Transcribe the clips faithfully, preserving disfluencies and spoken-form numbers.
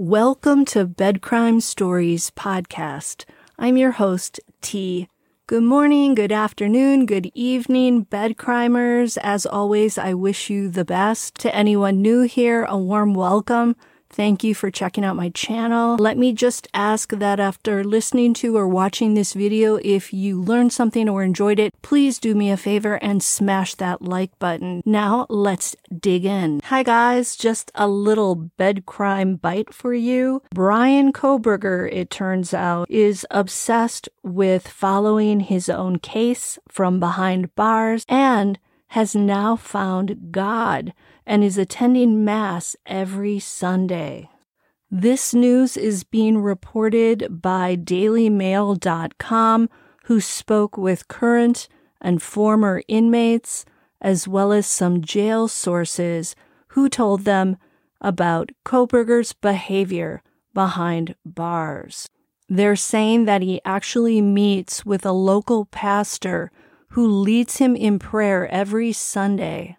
Welcome to Bedcrime Stories Podcast. I'm your host, T. Good morning, good afternoon, good evening, bedcrimers. As always, I wish you the best. To anyone new here, a warm welcome. Thank you for checking out my channel. Let me just ask that after listening to or watching this video, if you learned something or enjoyed it, please do me a favor and smash that like button. Now let's dig in. Hi guys, just a little bedcrime bite for you. Bryan Kohberger, it turns out, is obsessed with following his own case from behind bars and has now found God and is attending Mass every Sunday. This news is being reported by Daily Mail dot com, who spoke with current and former inmates, as well as some jail sources who told them about Kohberger's behavior behind bars. They're saying that he actually meets with a local pastor who leads him in prayer every Sunday.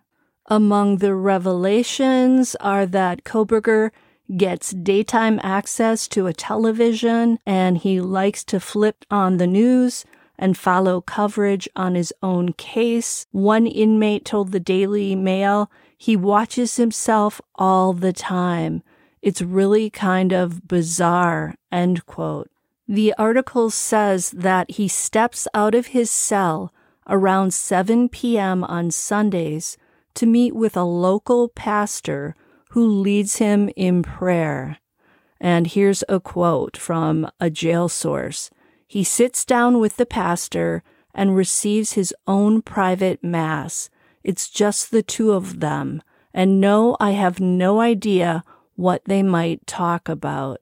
Among the revelations are that Kohberger gets daytime access to a television, and he likes to flip on the news and follow coverage on his own case. One inmate told the Daily Mail he watches himself all the time. It's really kind of bizarre, end quote. The article says that he steps out of his cell around seven p.m. on Sundays to meet with a local pastor who leads him in prayer. And here's a quote from a jail source. He sits down with the pastor and receives his own private mass. It's just the two of them. And no, I have no idea what they might talk about,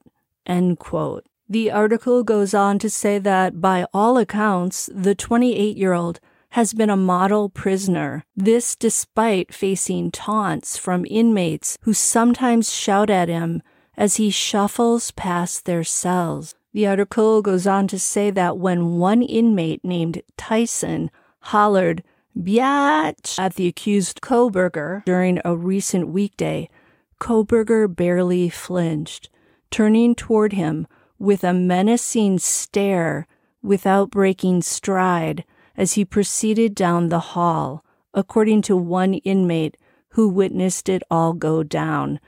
end quote. The article goes on to say that, by all accounts, the twenty-eight-year-old has been a model prisoner. This despite facing taunts from inmates who sometimes shout at him as he shuffles past their cells. The article goes on to say that when one inmate named Tyson hollered "biatch" at the accused Kohberger during a recent weekday, Kohberger barely flinched, turning toward him with a menacing stare without breaking stride as he proceeded down the hall, according to one inmate who witnessed it all go down.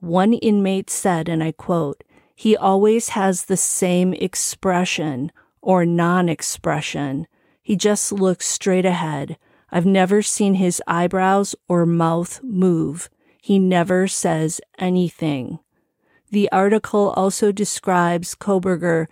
One inmate said, and I quote, "He always has the same expression or non-expression. He just looks straight ahead. I've never seen his eyebrows or mouth move. He never says anything." The article also describes Kohberger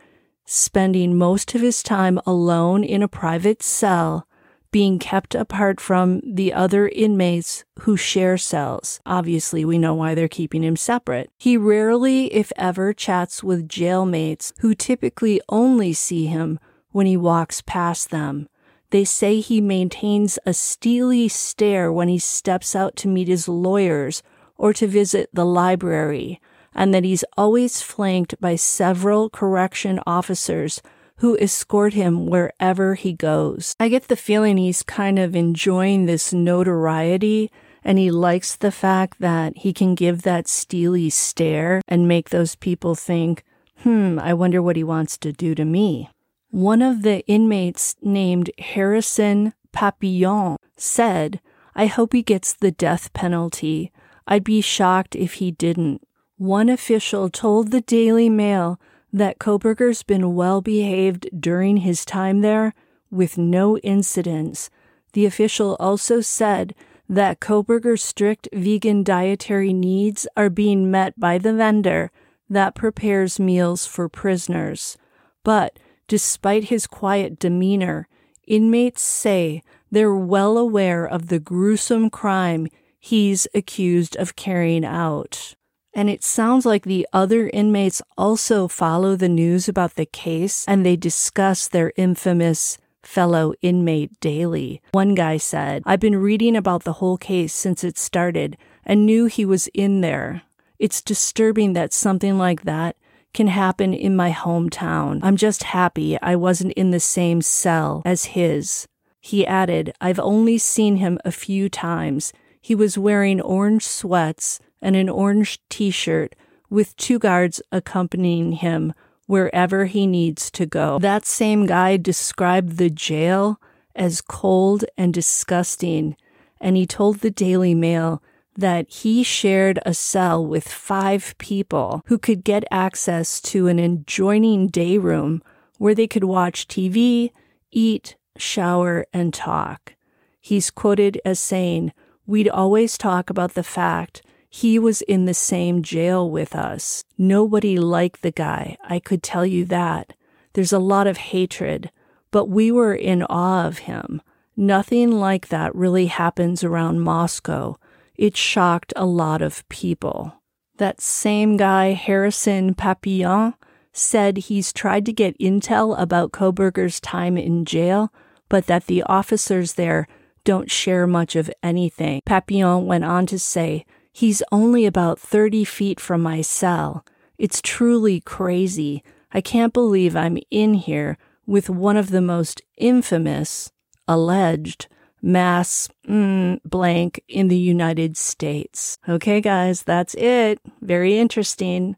spending most of his time alone in a private cell, being kept apart from the other inmates who share cells. Obviously, we know why they're keeping him separate. He rarely, if ever, chats with jailmates who typically only see him when he walks past them. They say he maintains a steely stare when he steps out to meet his lawyers or to visit the library, and that he's always flanked by several correction officers who escort him wherever he goes. I get the feeling he's kind of enjoying this notoriety, and he likes the fact that he can give that steely stare and make those people think, hmm, I wonder what he wants to do to me. One of the inmates, named Harrison Papillon, said, "I hope he gets the death penalty. I'd be shocked if he didn't." One official told the Daily Mail that Kohberger's been well-behaved during his time there, with no incidents. The official also said that Kohberger's strict vegan dietary needs are being met by the vendor that prepares meals for prisoners. But despite his quiet demeanor, inmates say they're well aware of the gruesome crime he's accused of carrying out. And it sounds like the other inmates also follow the news about the case, and they discuss their infamous fellow inmate daily. One guy said, "I've been reading about the whole case since it started and knew he was in there. It's disturbing that something like that can happen in my hometown. I'm just happy I wasn't in the same cell as his." He added, "I've only seen him a few times. He was wearing orange sweats and an orange t-shirt with two guards accompanying him wherever he needs to go. That same guy described the jail as cold and disgusting, and he told the Daily Mail that he shared a cell with five people who could get access to an adjoining day room where they could watch T V, eat, shower, and talk. He's quoted as saying, "We'd always talk about the fact he was in the same jail with us. Nobody liked the guy, I could tell you that. There's a lot of hatred, but we were in awe of him. Nothing like that really happens around Moscow. It shocked a lot of people." That same guy, Harrison Papillon, said he's tried to get intel about Kohberger's time in jail, but that the officers there don't share much of anything. Papillon went on to say, "He's only about thirty feet from my cell. It's truly crazy. I can't believe I'm in here with one of the most infamous, alleged, mass mm, blank in the United States." Okay, guys, that's it. Very interesting.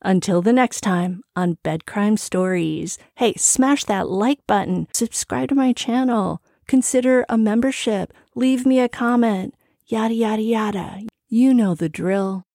Until the next time on Bedcrime Stories. Hey, smash that like button. Subscribe to my channel. Consider a membership. Leave me a comment. Yada, yada, yada. You know the drill.